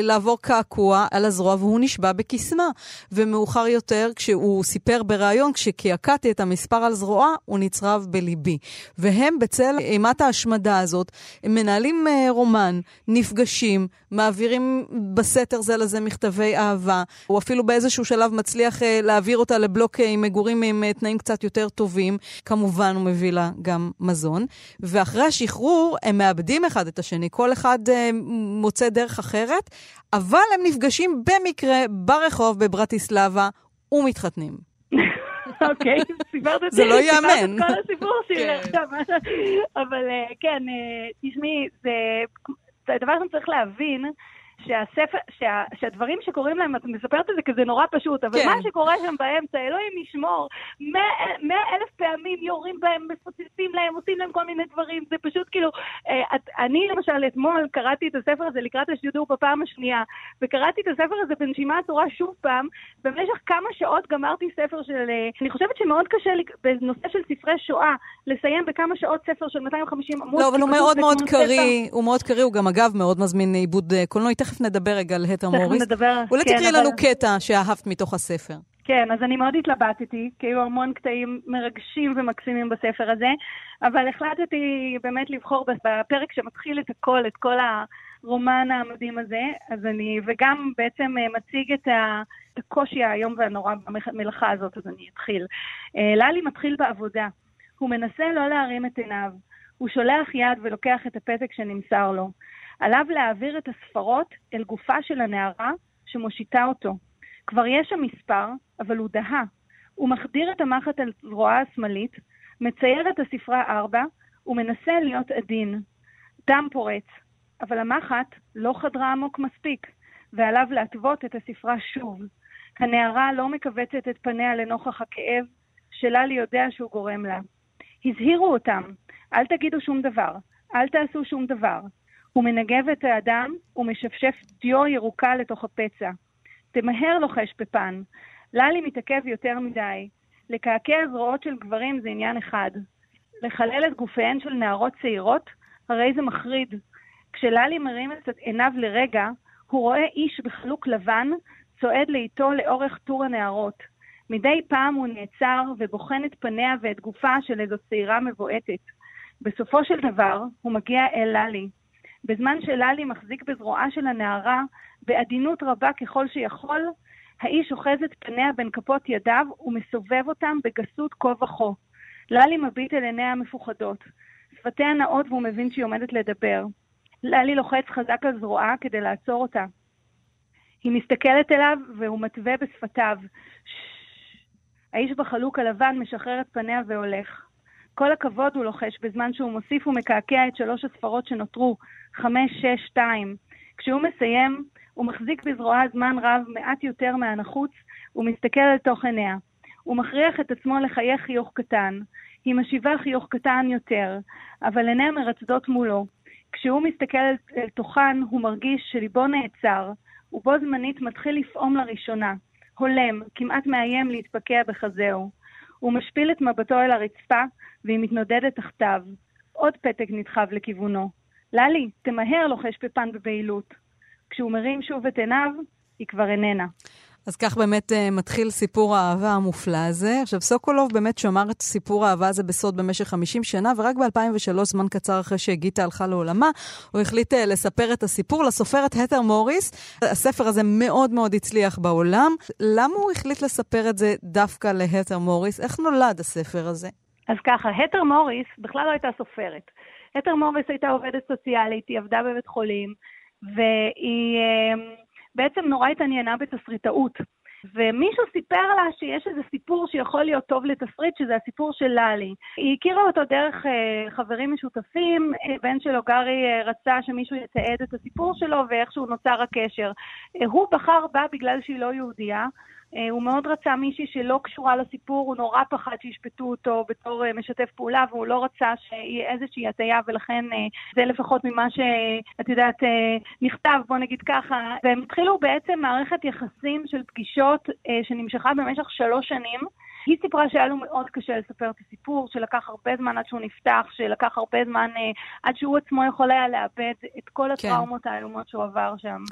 לעבור קעקוע על הזרוע, והוא נשבע בקסמה. ומאוחר יותר, כשהוא סיפר בריאיון, כשקעקעתי את המספר על זרועה, הוא נצרב בליבי. והם בצל אימת ההשמדה הזאת, הם מנהלים רומן, נפגשים, מעבירים בסתר זה לזה מכתבי אהבה, הוא אפילו באיזשהו שלב מצליח להעביר אותה לבלוק עם מגורים עם תנאים קצת יותר טובים, כמובן הוא מביא לה גם מזון, ואחרי השחרור הם מאבדים אחד את השני, כל אחד מוצא דרך אחרת, אבל הם נפגשים במקרה ברחוב בברטיסלבה ומתחתנים. אוקיי, סיפרת את כל הסיפור שלי עכשיו, אבל כן, תשמעי, זה הדבר שאני צריך להבין, שהדברים שקוראים להם, את מספרת את זה כזה נורא פשוט, אבל מה שקורה שם באמצע, אלוהים נשמור, 100,000 פעמים יורים בהם, מפוצצים להם, עושים להם כל מיני דברים, זה פשוט כאילו, אני למשל אתמול קראתי את הספר הזה לקראת השידור בפעם השנייה, וקראתי את הספר הזה בנשימה עצורה שוב פעם, במשך כמה שעות גמרתי ספר של, אני חושבת שמאוד קשה בנושא של ספרי שואה, לסיים בכמה שעות ספר של 250 עמוד. לא, אבל הוא מאוד מאוד קרי, הוא מאוד קרי, הוא גם אגב מאוד מזמין עיבוד קולנועי, תכף נדבר רגע על התר מוריס. אולי תקריא לנו קטע שאהבת מתוך הספר. כן, אז אני מאוד התלבטתי, כי היו המון קטעים מרגשים ומקסימים בספר הזה, אבל החלטתי באמת לבחור בפרק שמתחיל את הכל, את כל הרומן העמדים הזה, אז אני, וגם בעצם מציג את הקושי היום והנורא במלאכה הזאת, אז אני אתחיל. ללי מתחיל בעבודה. הוא מנסה לא להרים את עיניו. הוא שולח יד ולוקח את הפתק שנמסר לו. עליו להעביר את הספרות אל גופה של הנערה שמושיטה אותו. כבר יש שם מספר, אבל הוא דהה. הוא מחדיר את המחט על זרועה השמאלית, מצייר את הספרה 4, ומנסה להיות עדין. דם פורץ, אבל המחט לא חדרה עמוק מספיק, ועליו להטוות את הספרה שוב. הנערה לא מקבצת את פניה לנוכח הכאב, שלה לי יודע שהוא גורם לה. הזהירו אותם, אל תגידו שום דבר, אל תעשו שום דבר. הוא מנגב את האדם ומשפשף דיו ירוקה לתוך הפצע. תמהר לוחש בפן. ללי מתעכב יותר מדי. לקעקע זרועות של גברים זה עניין אחד. לחלל את גופיהן של נערות צעירות, הרי זה מחריד. כשללי מרים את עיניו לרגע, הוא רואה איש בחלוק לבן, צועד לאיתו לאורך טור הנערות. מדי פעם הוא נעצר ובוחן את פניה ואת גופה של איזו צעירה מבועטת. בסופו של דבר, הוא מגיע אל ללי. בזמן שללי מחזיק בזרועה של הנערה, בעדינות רבה ככל שיכול, האיש אוחז את פניה בין כפות ידיו ומסובב אותם בגסות כה וכה. ללי מביט אל עיניה המפוחדות. שפתיה נאות והוא מבין שהיא עומדת לדבר. ללי לוחץ חזק על זרועה כדי לעצור אותה. היא מסתכלת אליו והוא מתווה בשפתיו. האיש בחלוק הלבן משחרר את פניה והולך. כל הכבוד הוא לוחש בזמן שהוא מוסיף ומקעקע את 3 הספרות שנותרו, 5, 6, 2. כשהוא מסיים, הוא מחזיק בזרועה זמן רב מעט יותר מהנחוץ, ומסתכל על תוך עיניה. הוא מכריח את עצמו לחייך חיוך קטן. היא משיבה חיוך קטן יותר, אבל עיניה מרצדות מולו. כשהוא מסתכל אל תוכן, הוא מרגיש שליבו נעצר, ובו זמנית מתחיל לפעום לראשונה. הולם, כמעט מאיים להתפקע בחזהו. הוא משפיל את מבטו אל הרצפה, והיא מתנודדת תחתיו. עוד פתק נדחב לכיוונו. ללי, תמהר לוחש בפן בבעילות. כשהוא מרים שוב את עיניו, היא כבר איננה. אז כך באמת מתחיל סיפור האהבה המופלא הזה. עכשיו, סוקולוב באמת שמר את סיפור האהבה הזה בסוד במשך 50 שנה, ורק ב-2003, זמן קצר אחרי שהגיטה הלכה לעולמה, הוא החליט לספר את הסיפור לסופרת התר מוריס. הספר הזה מאוד מאוד הצליח בעולם. למה הוא החליט לספר את זה דווקא להתר מוריס? איך נולד הספר הזה? אז ככה, התר מוריס בכלל לא הייתה סופרת. התר מוריס הייתה עובדת סוציאלית, היא עבדה בבית חולים, והיא בעצם נורא התעניינה בתסריטאות. ומישהו סיפר לה שיש איזה סיפור שיכול להיות טוב לתסריט, שזה הסיפור של ללי. היא הכירה אותו דרך חברים משותפים, בן שלו גרי רצה שמישהו יתעד את הסיפור שלו, ואיכשהו נוצר הקשר. הוא בחר בה בגלל שהיא לא יהודייה, הוא מאוד רצה מישהי שלא קשורה לסיפור, הוא נורא פחד שישפטו אותו בתור משתף פעולה, והוא לא רצה שיהיה איזושהי הטעיה, ולכן זה לפחות ממה שאת יודעת נכתב, בוא נגיד ככה. והם התחילו בעצם מערכת יחסים של פגישות שנמשכה במשך 3 שנים, היא סיפרה שהיה לו מאוד קשה לספר את הסיפור, שלקח הרבה זמן עד שהוא נפתח, שלקח הרבה זמן עד שהוא עצמו יכול היה לאבד את כל הטראומות האלומות שהוא עבר שם.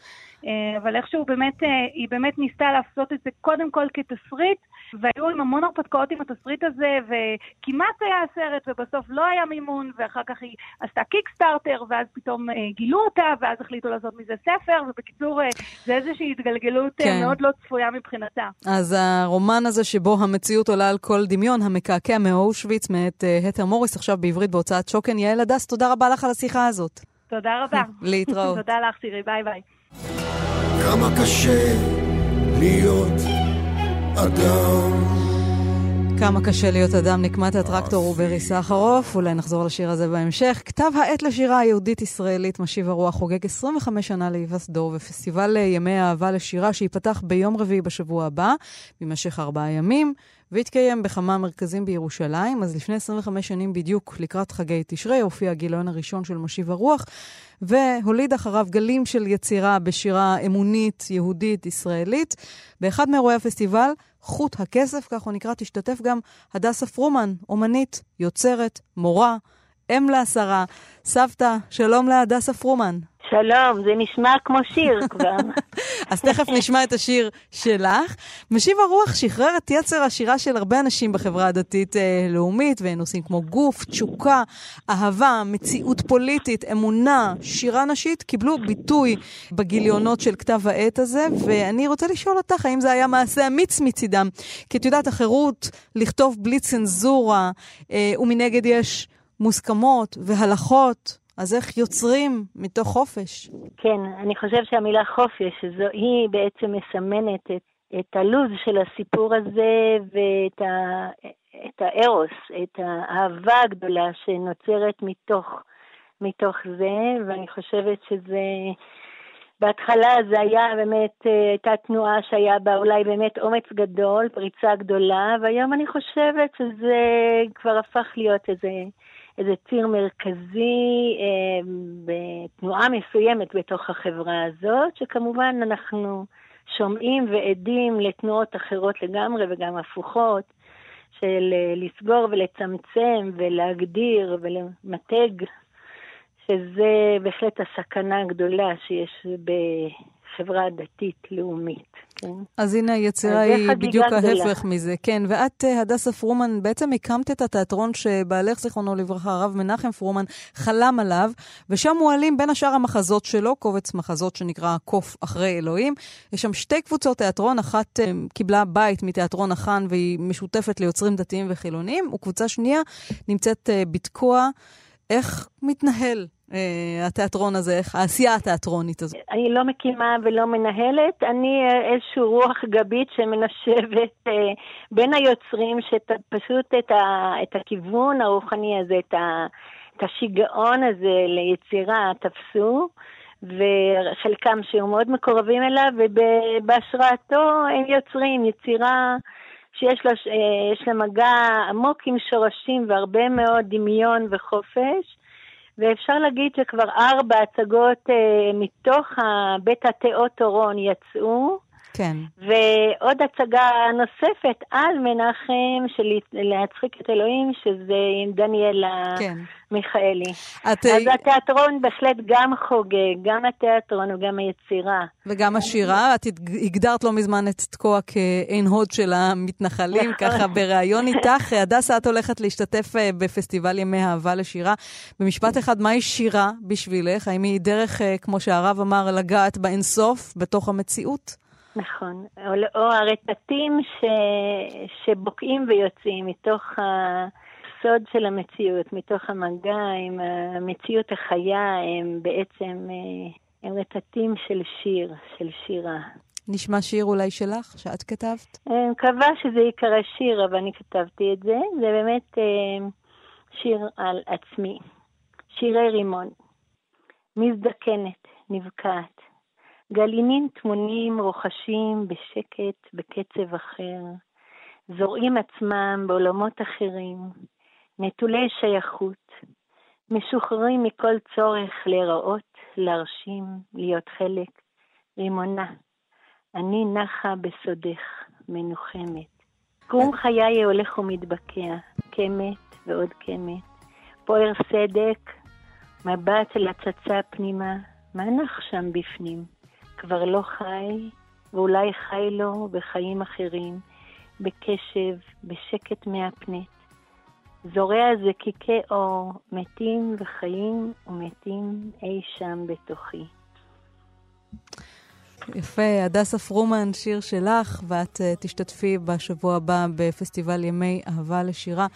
אבל איכשהו באמת, היא באמת ניסתה לעשות את זה קודם כל כתסריט, והיו עם המון הרפתקאות עם התסריט הזה, וכמעט היה הסרט, ובסוף לא היה מימון, ואחר כך היא עשתה קיקסטארטר, ואז פתאום גילו אותה, ואז החליטו לעשות מזה ספר, ובקיצור זה איזושהי התגלגלות מאוד לא צפויה מבחינתה. אז הרומן הזה שבו המציאות עולה על כל דמיון, המקעקע מאושוויץ, מאת התר מוריס, עכשיו בעברית בהוצאת שוקן. יעל הדס, תודה רבה לך על השיחה הזאת. תודה רבה. להתראות. תודה לך, תראי, ביי ביי. כמה קשה להיות אדם. כמה קשה להיות אדם, נקמת הטרקטור ובריסה החרוף. אולי נחזור לשיר הזה בהמשך. כתב העת לשירה היהודית-ישראלית משיב הרוח חוגג 25 שנה להיווסדו, ופסטיבל ימי האהבה לשירה שיפתח ביום רביעי בשבוע הבא, במשך 4 ימים, והתקיים בכמה מרכזים בירושלים. אז לפני 25 שנים בדיוק, לקראת חגי תשרי, הופיע הגיליון הראשון של משיב הרוח, והוליד אחריו גלים של יצירה בשירה אמונית, יהודית, ישראלית. באחד מאירועי הפסטיבל, חוט הכסף, כך הוא נקרא, תשתתף גם הדסה פרומן, אומנית, יוצרת, מורה, אם ל10, סבתא. שלום להדסה פרומן. שלום, זה נשמע כמו שיר כבר. אז תכף נשמע את השיר שלך. משיב הרוח שחרר את יצר השירה של הרבה אנשים בחברה הדתית לאומית, ונושאים כמו גוף, תשוקה, אהבה, מציאות פוליטית, אמונה, שירה נשית, קיבלו ביטוי בגיליונות של כתב העת הזה, ואני רוצה לשאול אותך, האם זה היה מעשה אמיץ מצידם? כי את יודעת, החירות לכתוב בלי צנזורה, ומנגד יש מוסכמות והלכות, אז איך יוצרים מתוך חופש? כן, אני חושב שהמילה חופש, היא בעצם מסמנת את הלוז של הסיפור הזה, ואת את הארוס, את האהבה הגדולה שנוצרת מתוך זה, ואני חושבת שזה, בהתחלה זה היה באמת, הייתה תנועה שהיה בה אולי באמת אומץ גדול, פריצה גדולה, והיום אני חושבת שזה כבר הפך להיות איזה ציר מרכזי בתנועה מסוימת בתוך החברה הזאת, שכמובן אנחנו שומעים ועדים לתנועות אחרות לגמרי וגם הפוכות, של לסגור ולצמצם ולהגדיר ולמתג, שזה בהחלט הסכנה הגדולה שיש בחברה דתית לאומית. כן? אז הנה היצירה היא בדיוק ההפך מזה. כן, ואת, הדסה פרומן, בעצם הקמת את התיאטרון שבעלך זיכרונו לברכה, הרב מנחם פרומן, חלם עליו, ושם מועלים בין השאר המחזות שלו, קובץ מחזות שנקרא קוף אחרי אלוהים. יש שם 2 קבוצות תיאטרון, אחת קיבלה בית מתיאטרון החן, והיא משותפת ליוצרים דתיים וחילונים, וקבוצה שנייה נמצאת בתקוע. איך מתנהל התיאטרון הזה, איך העשייה התיאטרונית הזאת? אני לא מקימה ולא מנהלת, אני איזשהו רוח גבית שמנשבת בין היוצרים, שפשוט את הכיוון הרוחני הזה, את השיגעון הזה ליצירה תפסו, וחלקם שהם מאוד מקורבים אליו, ובהשראתו הם יוצרים יצירה שיש לה מגע עמוק עם שורשים והרבה מאוד דמיון וחופש, ואפשר להגיד שכבר 4 הצגות מתוך בית התיאטרון יצאו, כן. ועוד הצגה נוספת על מנחם של להצחיק את אלוהים, שזה עם דניאלה כן. מיכאלי. אז התיאטרון בהחלט גם חוגג, גם התיאטרון וגם היצירה. וגם השירה, את הגדרת לא מזמן את תקוע כאין הוד של המתנחלים, ככה ברעיון איתך. הדסה, את הולכת להשתתף בפסטיבל ימי אהבה לשירה. במשפט אחד, מהי שירה בשבילך? האם היא דרך, כמו שהרב אמר, לגעת באינסוף, בתוך המציאות? נכון, או הרטטים שבוקעים ויוצאים מתוך הסוד של המציאות, מתוך המגע עם המציאות החיה, הם בעצם הם רטטים של שיר, של שירה. נשמע שיר אולי שלך, שאת כתבת? אני מקווה שזה יקרא שיר, אבל אני כתבתי את זה. זה באמת שיר על עצמי. שירי רימון. מזדקנת, נבקעת. גלינים תמונים רוחשים בשקט, בקצב אחר. זורעים עצמם בעולמות אחרים. נטולי שייכות. משוחררים מכל צורך להיראות, להרשים, להיות חלק. רימונה. אני נחה בסודך, מנוחמת. קום חיי הולך ומתבקע, כמת ועוד כמת. פוער סדק, מבט של הצצה פנימה, מה נח שם בפנים? כבר לא חי, ואולי חי לו בחיים אחרים, בקשב, בשקט מהפנט. זורע זקיקי אור, מתים וחיים ומתים אי שם בתוכי. יפה, הדסה פרומן, שיר שלך, ואת תשתתפי בשבוע הבא בפסטיבל ימי אהבה לשירה.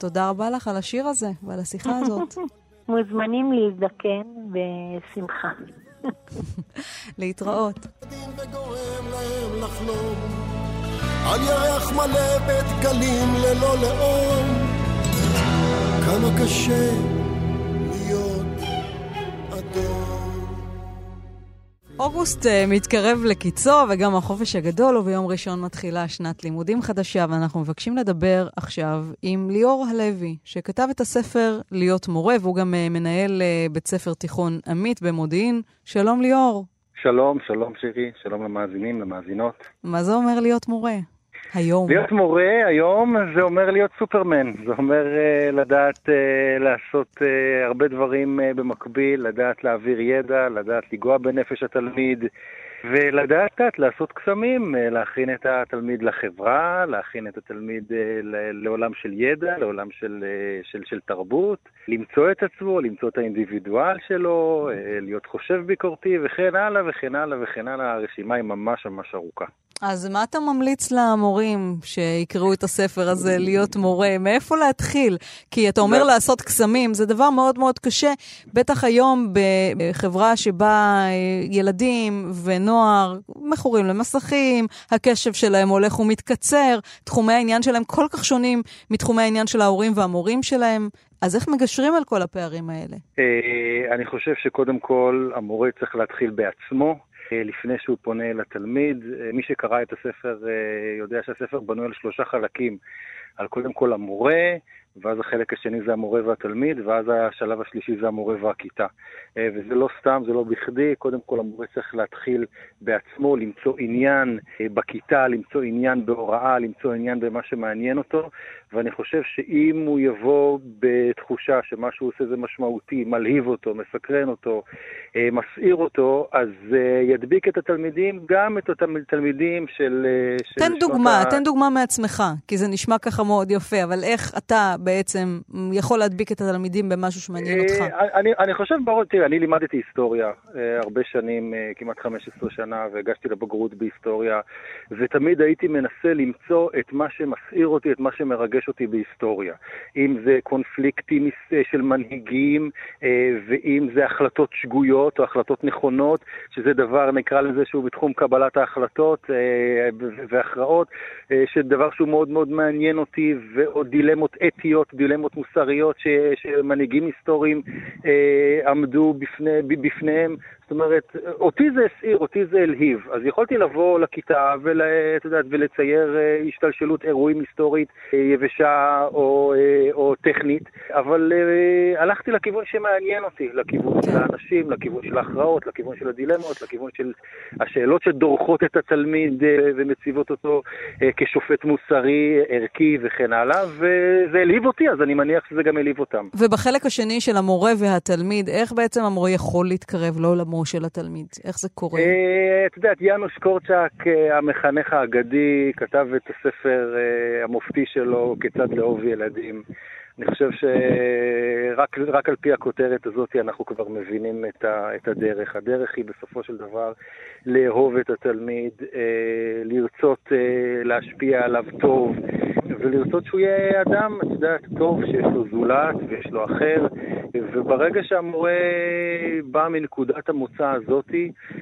תודה רבה לך על השיר הזה ועל השיחה הזאת. מוזמנים להזדקן בשמחה. להתראות. על ירח מלא בית גלים ללא לאום, כמה קשה להיות אדום. אוגוסט מתקרב לקיצו, וגם החופש הגדול, וביום ראשון מתחילה שנת לימודים חדשה, ואנחנו מבקשים לדבר עכשיו עם ליאור הלוי, שכתב את הספר להיות מורה, והוא גם מנהל בית ספר תיכון עמית במודיעין. שלום ליאור. שלום, שלום שירי, שלום למאזינים, למאזינות. מה זה אומר להיות מורה היום? להיות מורה היום זה אומר להיות סופרמן, זה אומר לדעת לעשות הרבה דברים במקביל, לדעת להעביר ידע, לדעת לגוע בנפש התלמיד, ולדעת לעשות קסמים, להכין את התלמיד לחברה, להכין את התלמיד לעולם של ידע, לעולם של תרבות, למצוא את עצמו, למצוא את האינדיבידואל שלו, להיות חושב ביקורתי וכן הלאה וכן הלאה וכן הלאה. הרשימה היא ממש ממש ארוכה. אז מה אתה ממליץ למורים שיקראו את הספר הזה, להיות מורה? מאיפה להתחיל? כי אתה אומר לעשות קסמים, זה דבר מאוד מאוד קשה, בטח היום בחברה שבה ילדים ונוער מכורים למסכים, הקשב שלהם הולך ומתקצר, תחומי העניין שלהם כל כך שונים מתחומי העניין של ההורים והמורים שלהם. אז איך מגשרים על כל הפערים האלה? אני חושב שקודם כל המורה צריך להתחיל בעצמו, לפני שהוא פונה לתלמיד. מי שקרא את הספר יודע שהספר בנוי על 3 חלקים. על קודם כל המורה, ואז החלק השני זה המורה והתלמיד, ואז השלב השלישי זה המורה והכיתה. וזה לא סתם, זה לא בכדי. קודם כל המורה צריך להתחיל בעצמו, למצוא עניין בכיתה, למצוא עניין בהוראה, למצוא עניין במה שמעניין אותו. ואני חושב שאם הוא יבוא בתחושה שמה שהוא עושה זה משמעותי, מלהיב אותו, מסקרן אותו, מסעיר אותו, אז ידביק את התלמידים, גם את אותם תלמידים של... תן דוגמה מעצמך, כי זה נשמע ככה מאוד יפה, אבל איך אתה בעצם יכול להדביק את התלמידים במשהו שמעניין אותך? אני חושב, תראה, אני לימדתי היסטוריה הרבה שנים, כמעט 15 שנה, והגשתי לבגרות בהיסטוריה, ותמיד הייתי מנסה למצוא את מה שמסעיר אותי, את מה שמרגש אותי בהיסטוריה. אם זה קונפליקטים של מנהיגים, ואם זה החלטות שגויות או החלטות נכונות, שזה דבר, נקרא לזה, שהוא בתחום קבלת ההחלטות והכרעות, שדבר שהוא מאוד מאוד מעניין אותי, ועוד דילמות אתיות, דילמות מוסריות שמנהיגים היסטוריים עמדו בפניהם. זאת אומרת, אותי זה הסעיר, אותי זה אלהיב. אז יכולתי לבוא לכיתה ולצייר השתלשלות אירועים היסטורית יבשה או טכנית, אבל הלכתי לכיוון שמעניין אותי, לכיוון של האנשים, לכיוון של ההכרעות, לכיוון של הדילמות, לכיוון של השאלות שדורכות את התלמיד ומציבות אותו כשופט מוסרי, ערכי וכן הלאה, וזה אלהיב אותי, אז אני מניח שזה גם אלהיב אותם. ובחלק השני של המורה והתלמיד, איך בעצם המורה יכול להתקרב לו למורה? של התלמיד. איך זה קורה? את יודעת, יאנוש קורצ'אק, המחנך האגדי, כתב את הספר המופתי שלו, כיצד לאהוב ילדים. אני חושב שרק על פי הכותרת הזאת אנחנו כבר מבינים את הדרך. הדרך היא בסופו של דבר לאהוב את התלמיד, לרצות להשפיע עליו טוב, ולרצות שהוא יהיה אדם, את יודעת, טוב, שיש לו זולת ויש לו אחר, וברגע שהמורה בא מנקודת המוצא הזאת,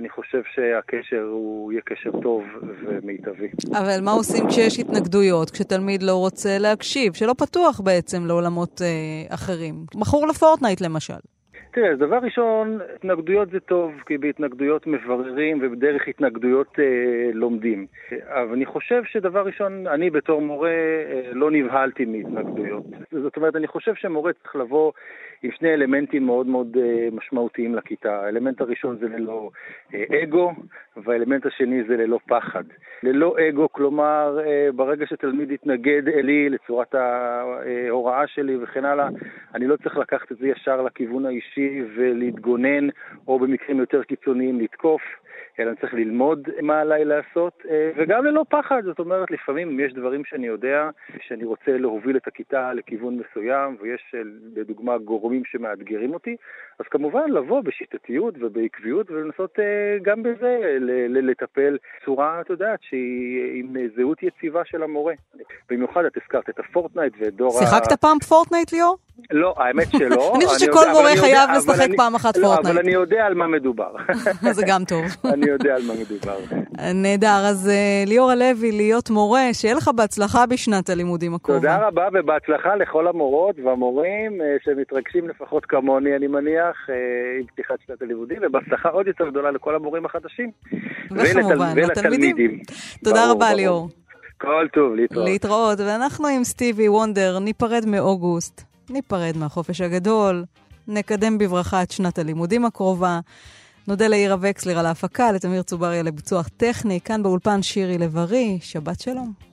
אני חושב שהקשר הוא יהיה קשר טוב ומיטבי. אבל מה עושים כשיש התנגדויות, כשתלמיד לא רוצה להקשיב, שלא פתוח בעצם לעולמות אחרים? מכור לפורטנייט למשל. תראה, דבר ראשון, התנגדויות זה טוב, כי בהתנגדויות מבררים ובדרך התנגדויות לומדים. אבל אני חושב שדבר ראשון, אני בתור מורה לא נבהלתי מהתנגדויות. זאת אומרת, אני חושב שמורה צריך לבוא עם שני אלמנטים מאוד מאוד משמעותיים לכיתה. האלמנט הראשון זה ללא אגו, והאלמנט השני זה ללא פחד. ללא אגו, כלומר, ברגע שתלמיד יתנגד אלי לצורת ההוראה שלי וכן הלאה, אני לא צריך לקחת את זה ישר לכיוון האישי, ולהתגונן, או במקרים יותר קיצוניים לתקוף, אלא אני צריך ללמוד מה עליי לעשות, וגם ללא פחד. זאת אומרת, לפעמים יש דברים שאני יודע, שאני רוצה להוביל את הכיתה לכיוון מסוים, ויש לדוגמה גורמים שמאתגרים אותי, אז כמובן לבוא בשיטתיות ובעקביות, ולנסות גם בזה לטפל צורה, את יודעת, שהיא עם זהות יציבה של המורה. במיוחד את הזכרת את הפורטנייט ודור שיחקת פעם פורטנייט, ליאור? לא, האמת שלא. אני חושב שכל מורה חייב לשחק פעם אחת פורטנייט. אבל אני יודע על מה מדובר. זה גם טוב. אני יודע על מה מדובר. נהדר, אז ליאור הלוי, להיות מורה, שיהיה לך בהצלחה בשנת הלימודים הקרובה. תודה רבה, ובהצלחה לכל המורות והמורים שמתרגשים לפחות כמוני, אני מניח, עם פתיחת שנת הלימודים, ובהצלחה עוד יותר גדולה לכל המורים החדשים. וכמובן, לתלמידים. תודה רבה, ליאור. כל טוב, להתראות. להתראות, ואנחנו עם סטיבי וונדר ניפרד מאוגוסט. ניפרד מהחופש הגדול, נקדם בברכה את שנת הלימודים הקרובה, נודה לעירה וקסלר על ההפקה, לתמיר צובריה לביצוח טכני, כאן באולפן שירי לברי, שבת שלום.